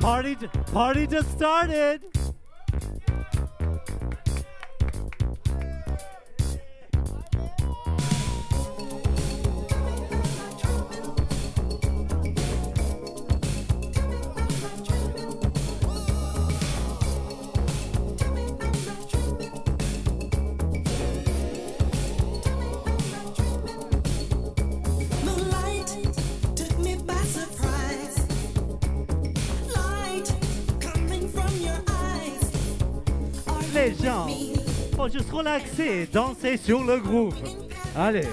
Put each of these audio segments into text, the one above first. Party just started. Les gens faut juste relaxer et danser sur le groove. Allez. You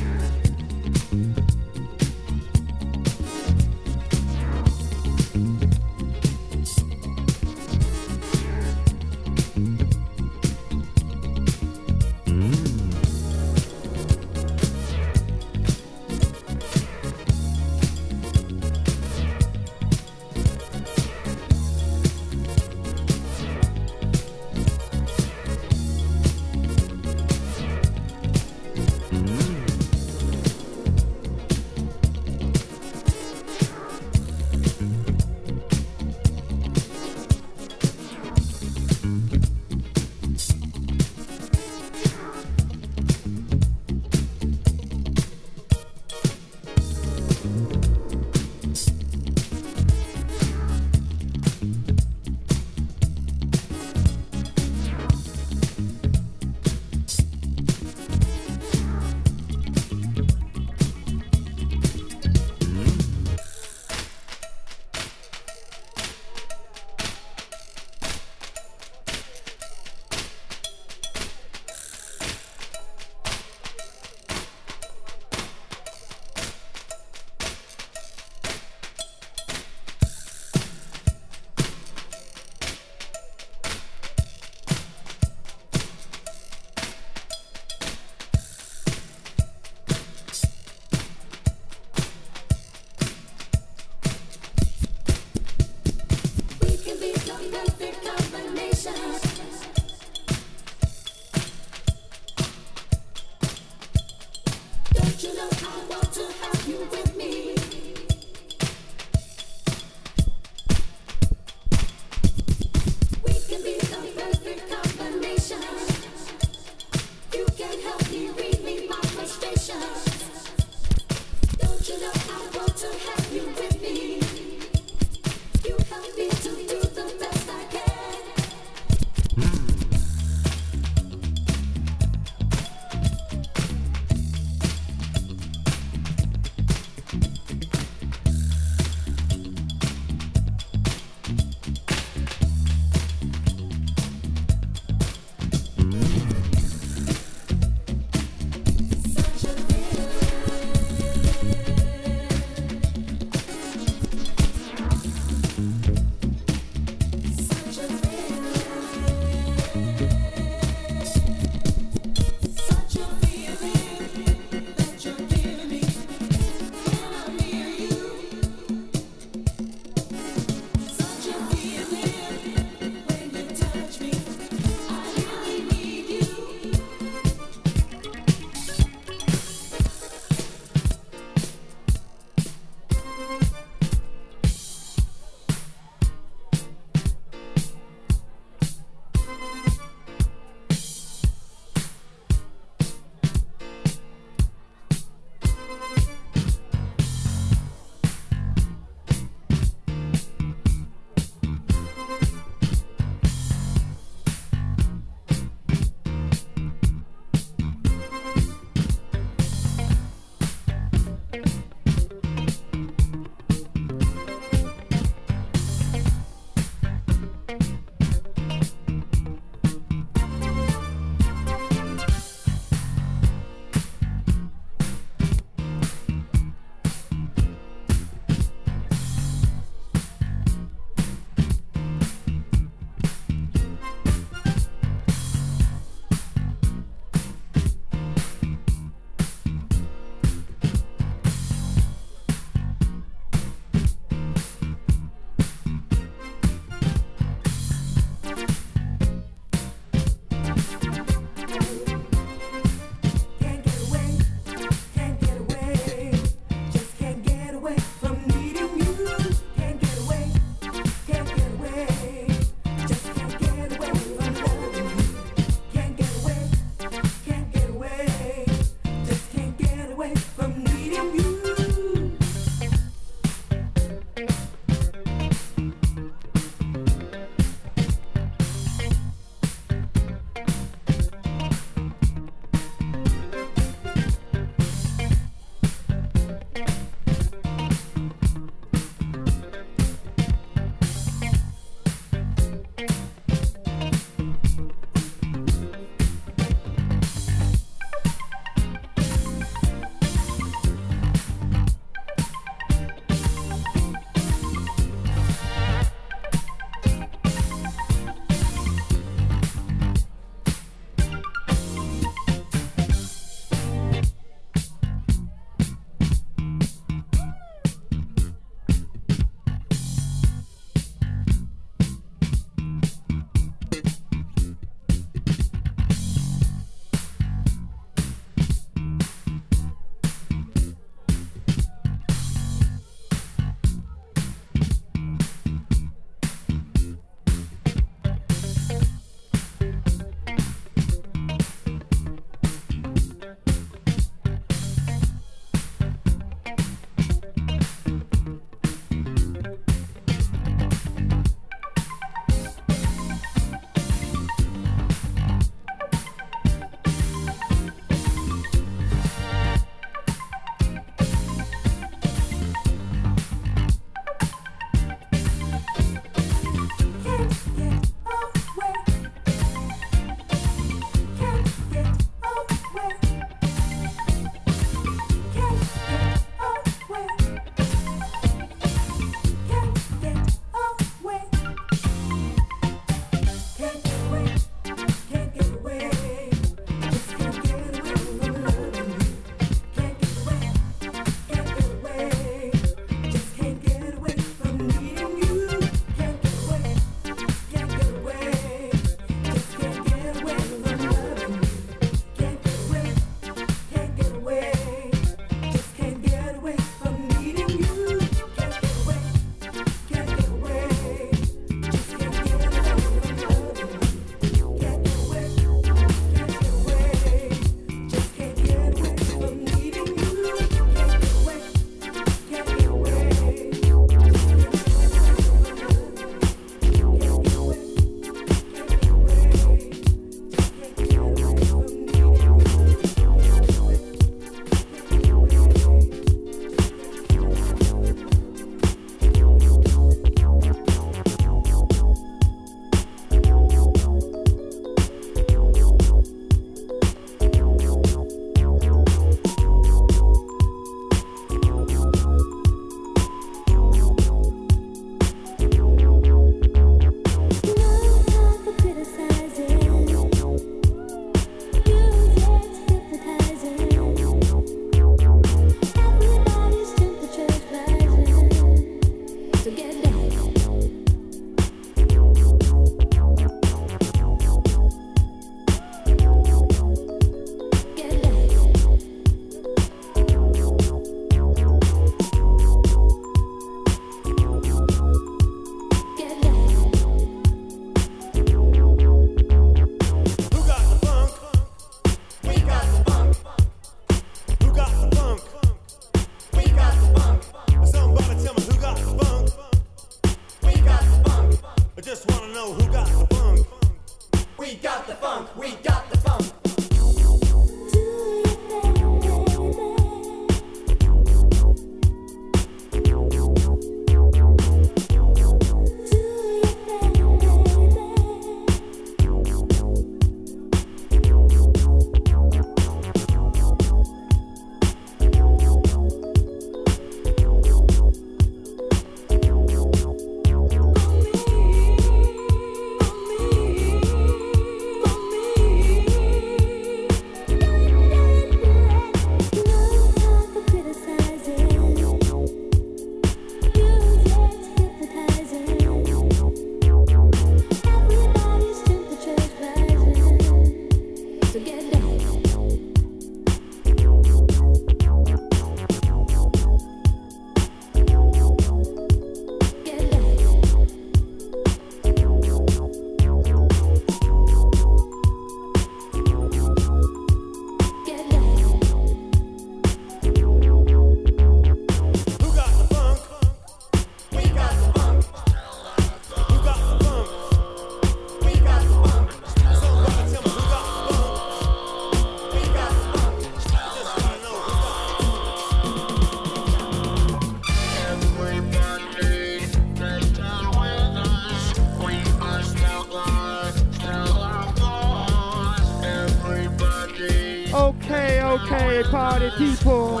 great party people.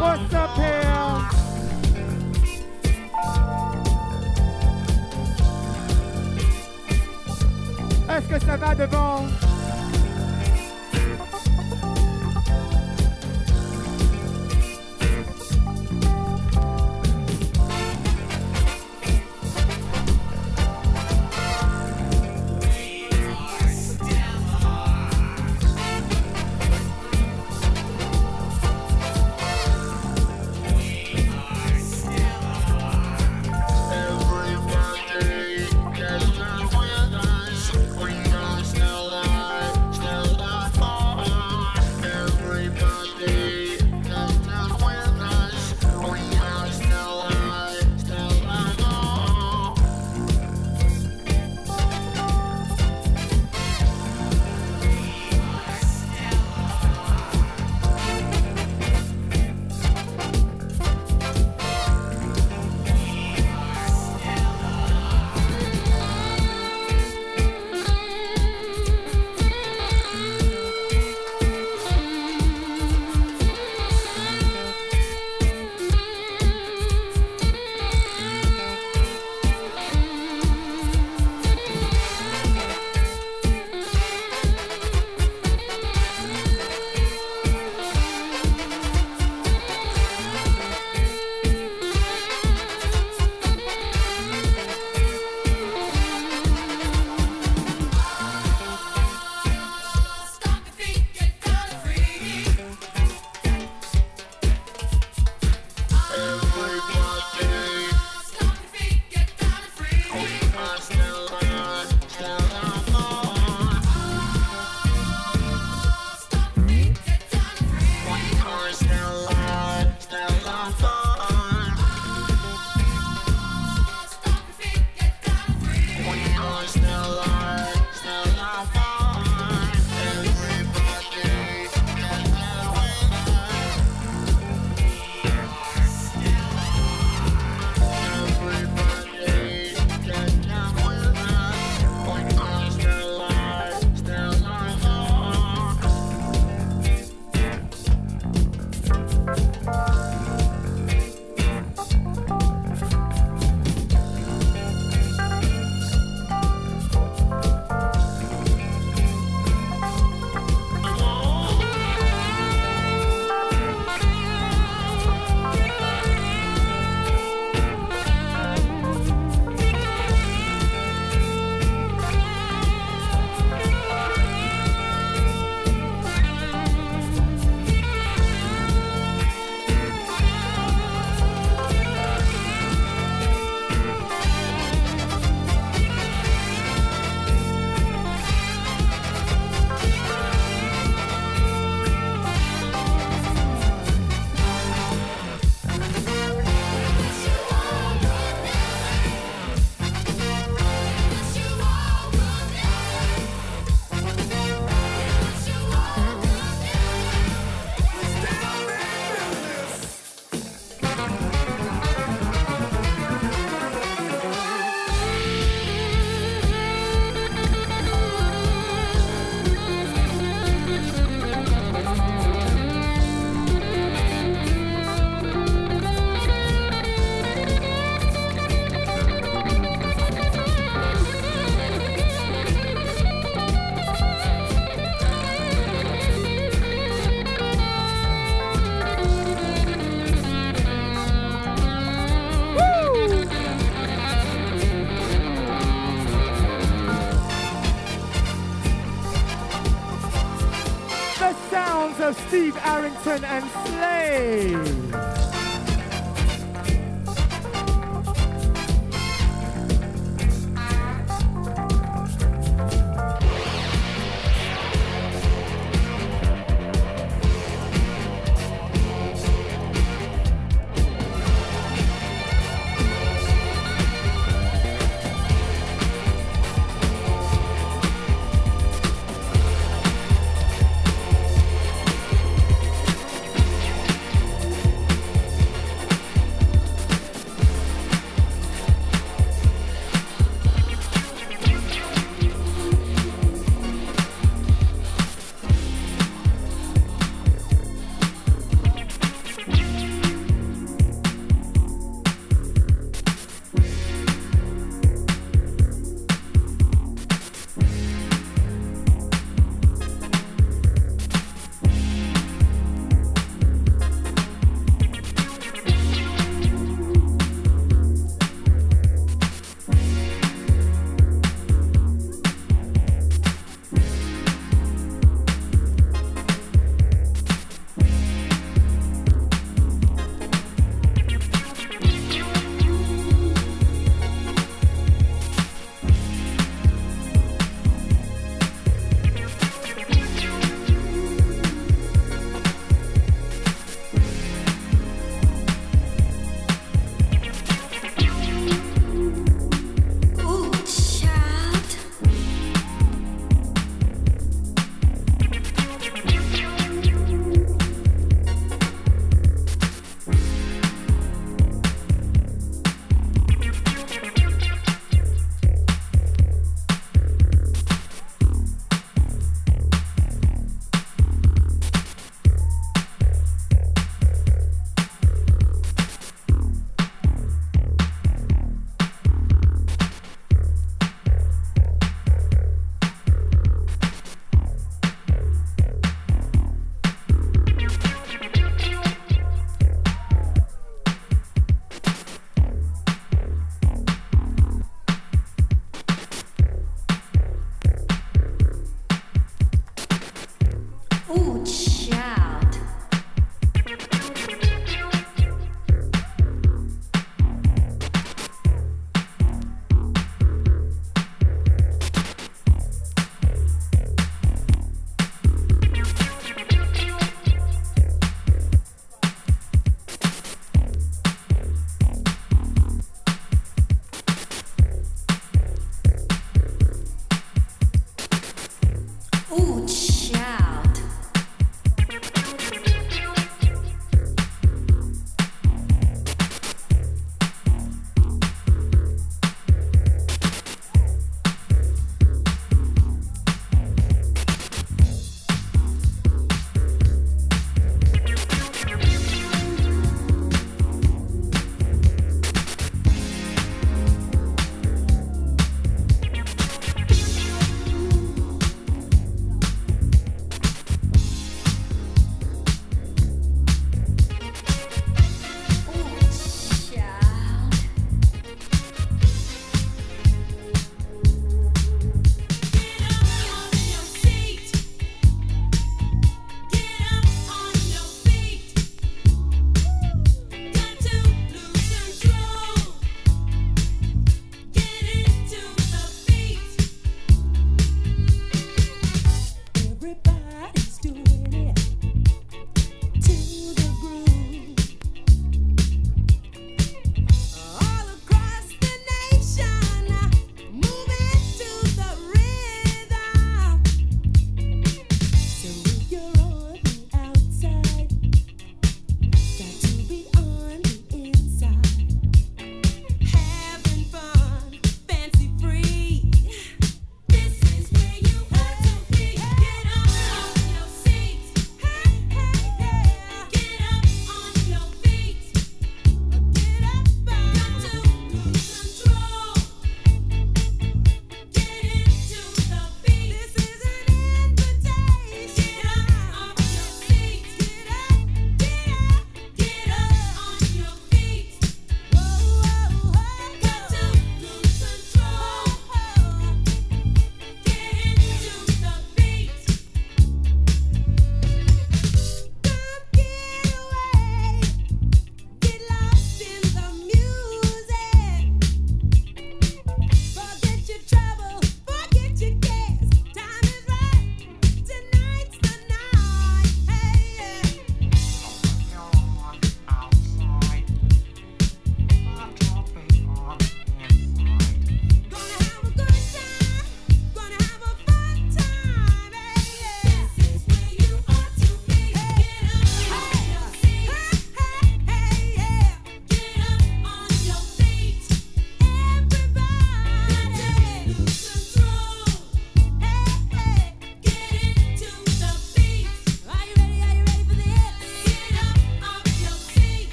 What's up here? Est-ce que ça va devant? Of Steve Harrington and Slay.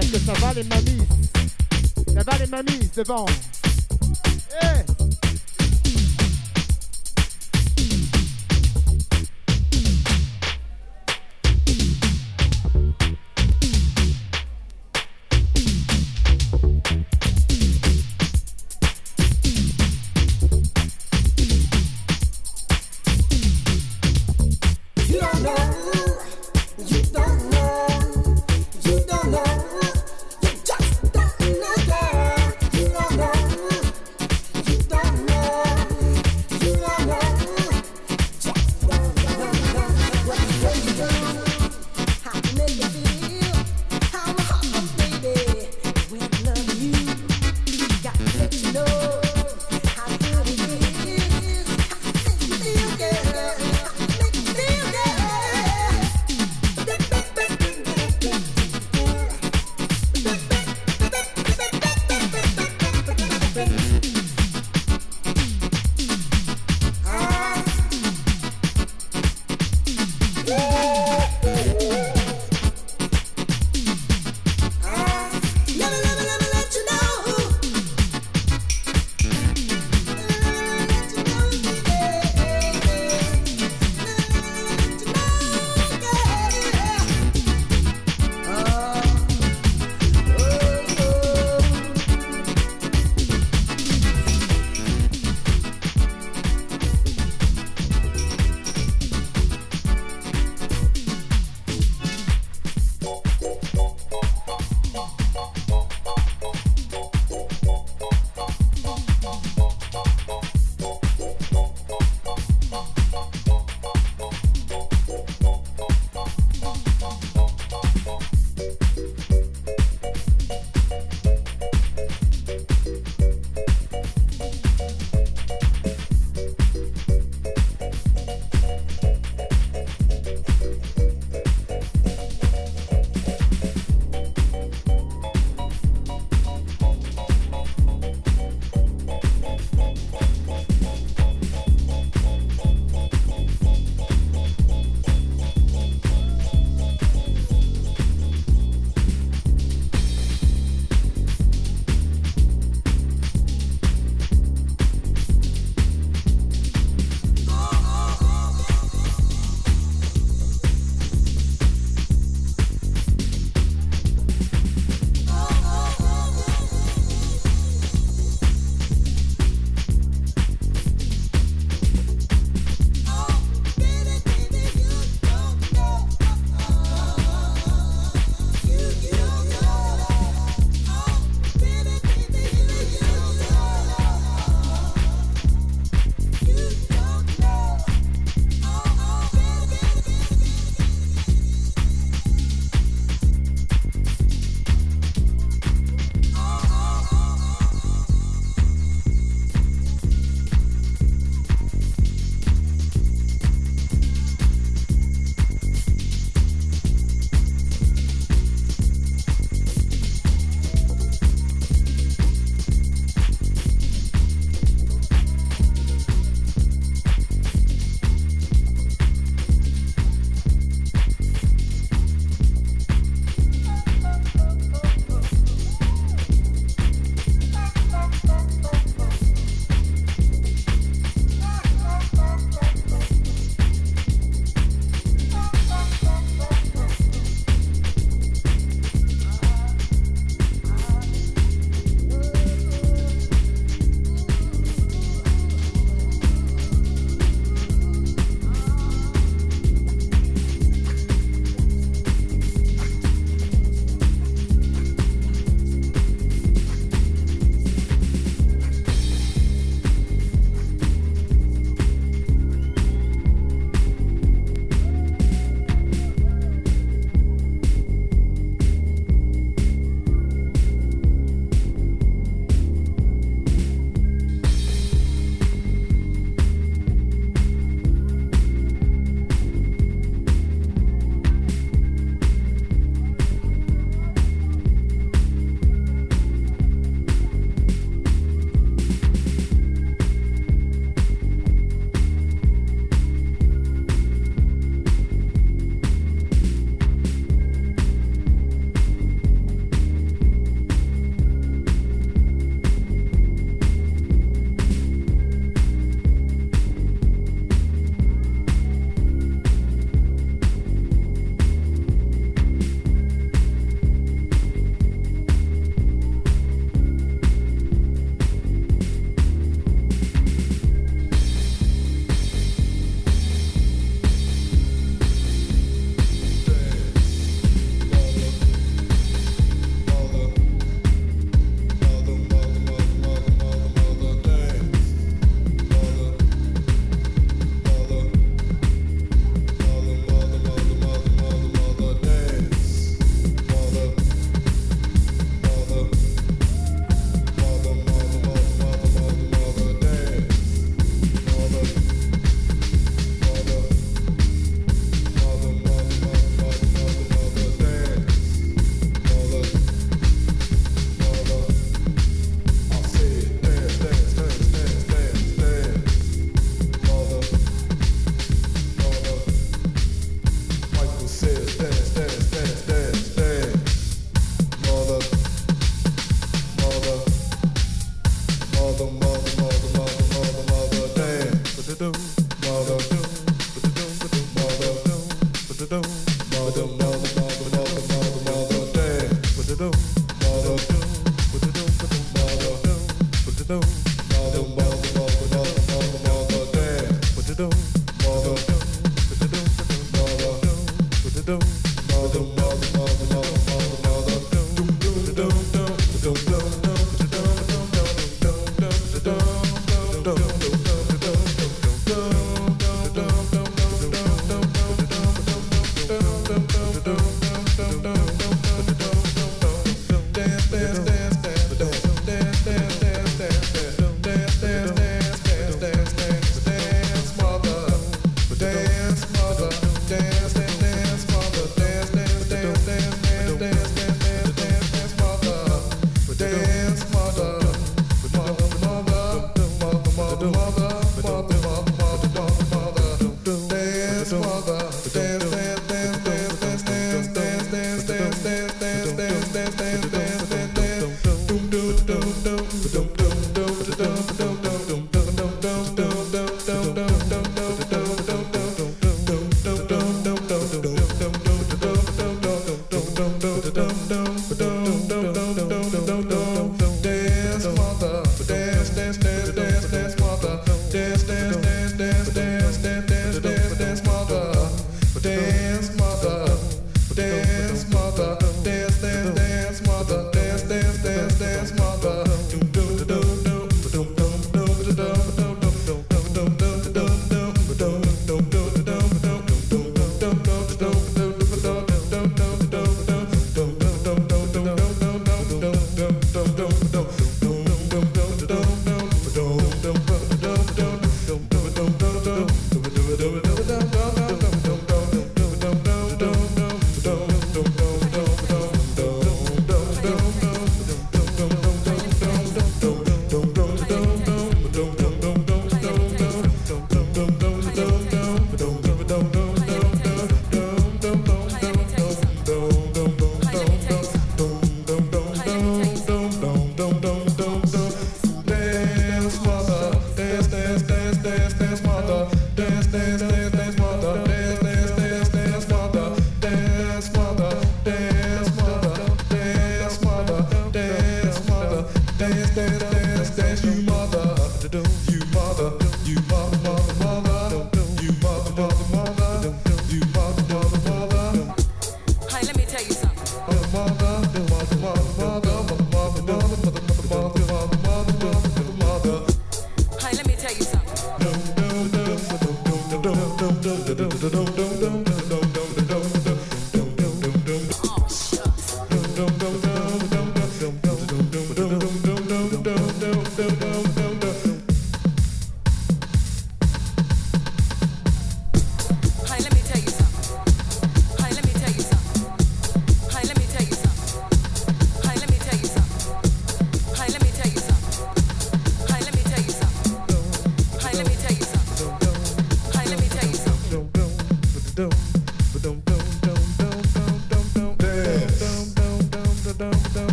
Est-ce que ça va les mamies? Ça va les mamies devant? Hey!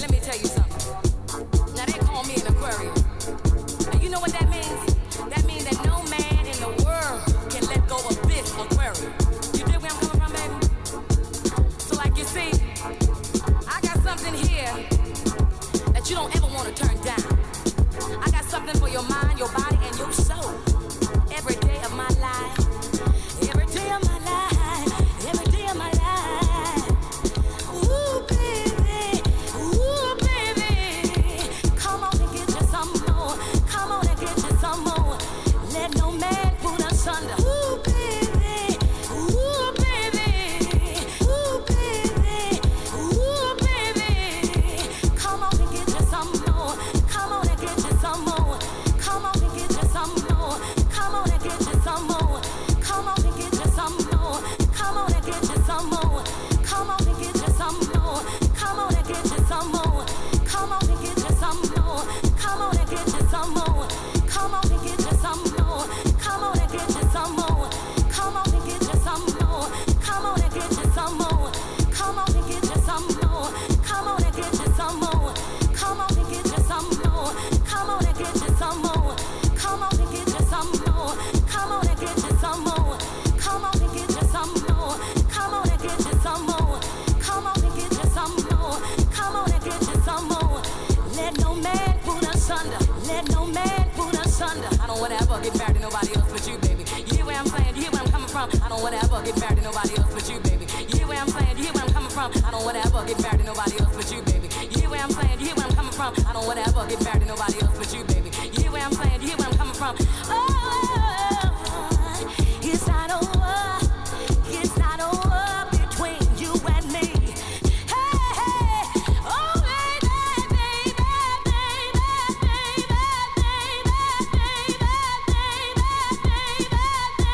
let me tell you something. Now they call me an Aquarius. And you know what that means? That means that no man in the world can let go of this Aquarius. You don't ever want to turn down. I got something for your mind, your body, and your soul. Every day of my life, every day of my life, every day of my life. Ooh, baby, come on and get you some more. Come on and get you some more. Let no man put us under. Ooh, baby, ooh, baby, ooh, baby, ooh, baby, come on and get come on and get you some more. Come on and get you some more. Come on and get you some more. Come on and get you some more. Come on and get you some more. Come on and get you some more. Come on and get you some more. Come on and get you some more. Come on and get you some more. Come on and get you some more. Come on and get you some more. Come on and get you some more. Come on and get you some more. Come on and get you some more. Come on and get you some more. Come on and get you some more. Come on and get you some more. Come on and get you some more. Come on and get you some more. Come on and get you some more. Come on and get you some more. Come on and get you some more. Come on and get you some more. Let no man put us under. Let no man put us under. I don't wanna ever get married to nobody else but you, baby. You hear where I'm saying? You hear where I'm coming from? I don't wanna ever get married to nobody else but you, baby. You hear where I'm saying? You hear where I'm coming from? I don't wanna ever get married to nobody else but you, baby. You hear where I'm saying? You hear where I'm coming from? I don't wanna ever get married to nobody else but you, baby. You hear where I'm saying? You hear where I'm coming from? Oh, it's not over. It's not over between you and me. Hey, hey, oh baby, baby, baby, baby, baby, baby, baby, baby, baby, baby, baby, baby, baby.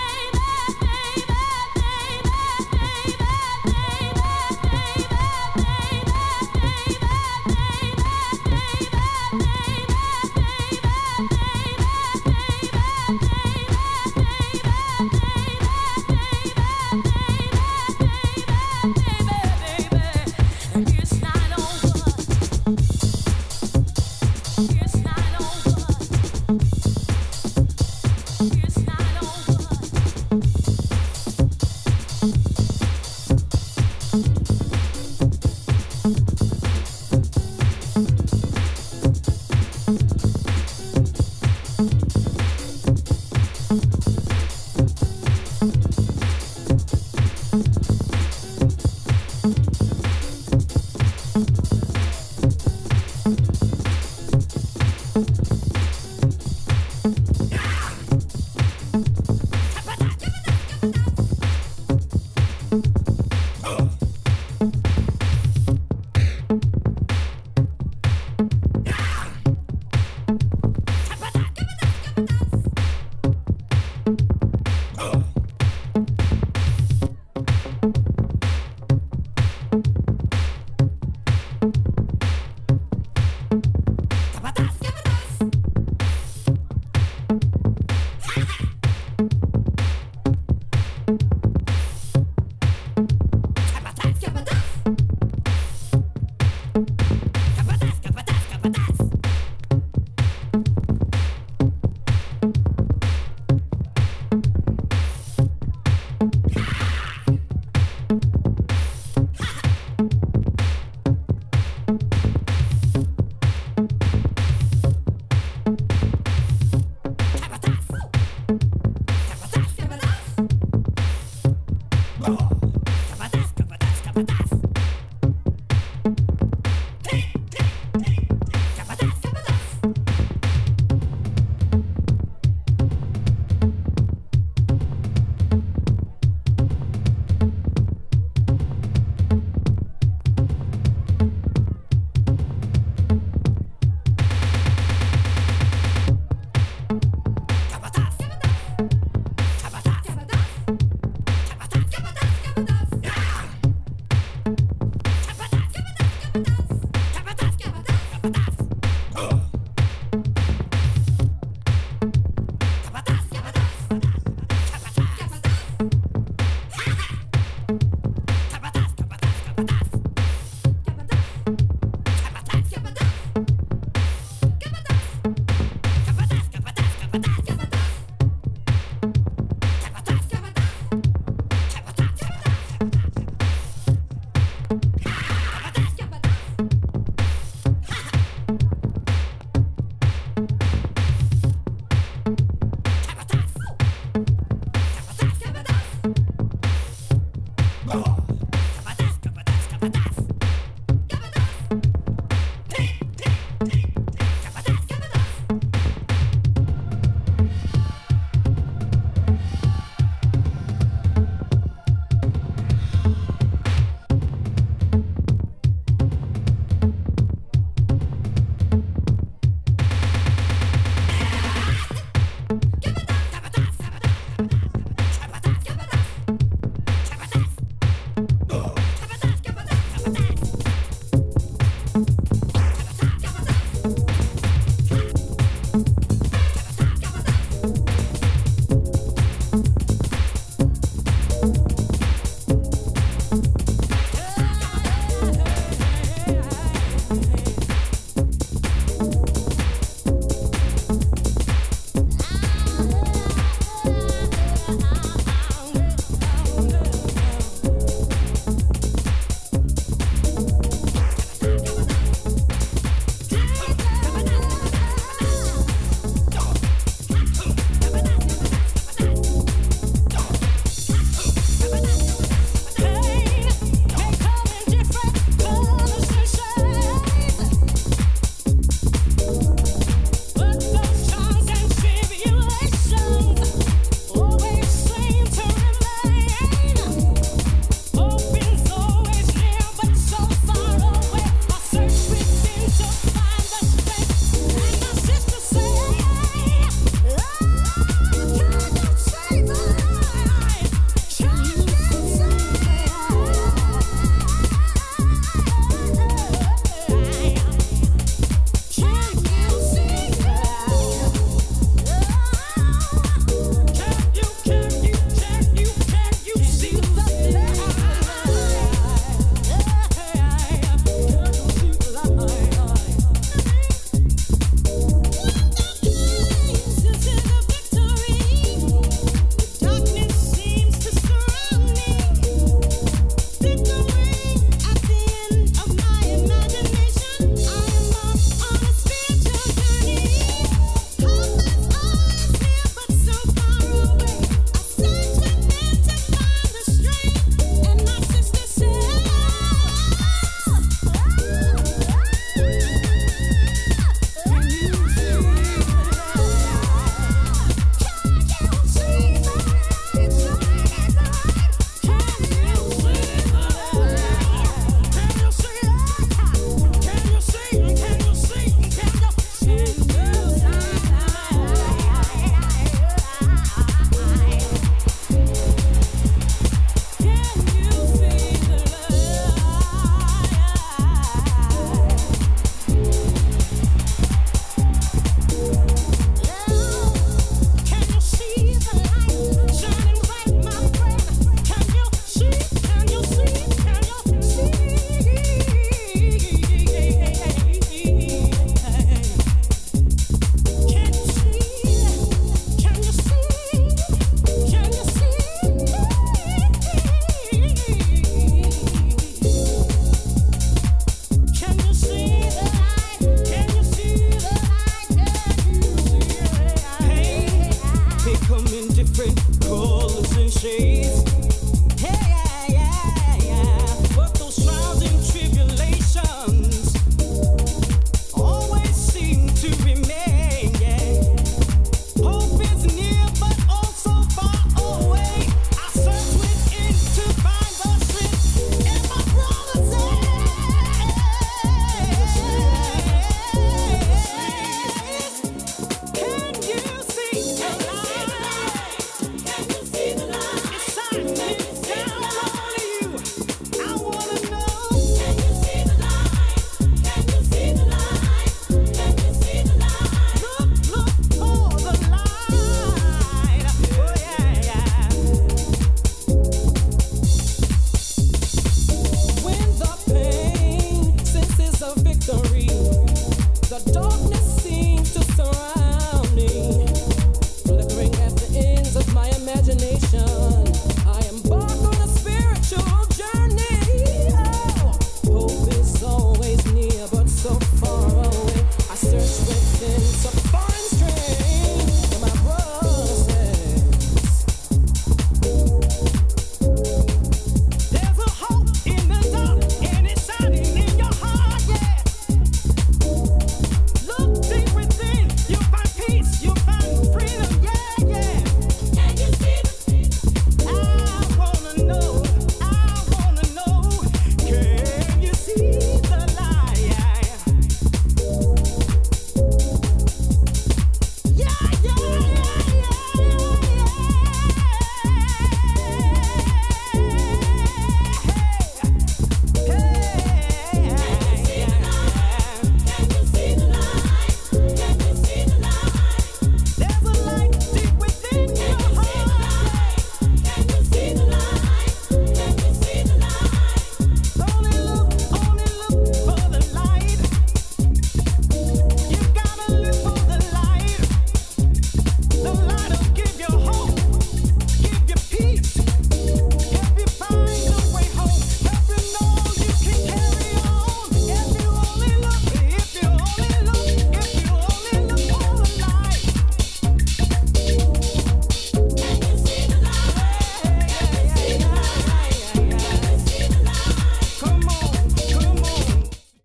the door.